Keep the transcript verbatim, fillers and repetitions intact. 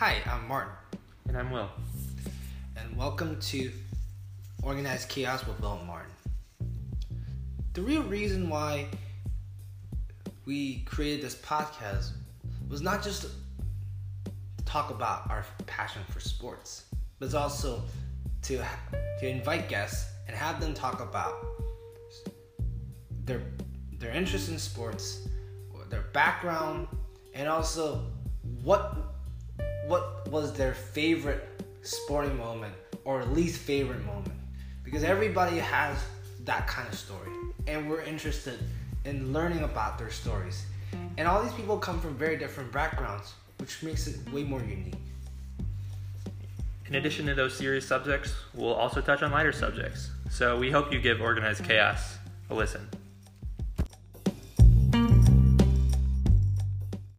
Hi, I'm Martin. And I'm Will. And welcome to Organized Chaos with Will and Martin. The real reason why we created this podcast was not just to talk about our passion for sports, but it's also to, to invite guests and have them talk about their their interest in sports, their background, and also what what was their favorite sporting moment or least favorite moment, because everybody has that kind of story, and we're interested in learning about their stories. And all these people come from very different backgrounds, which makes it way more unique. In addition to those serious subjects, we'll also touch on lighter subjects. So we hope you give Organized Chaos a listen.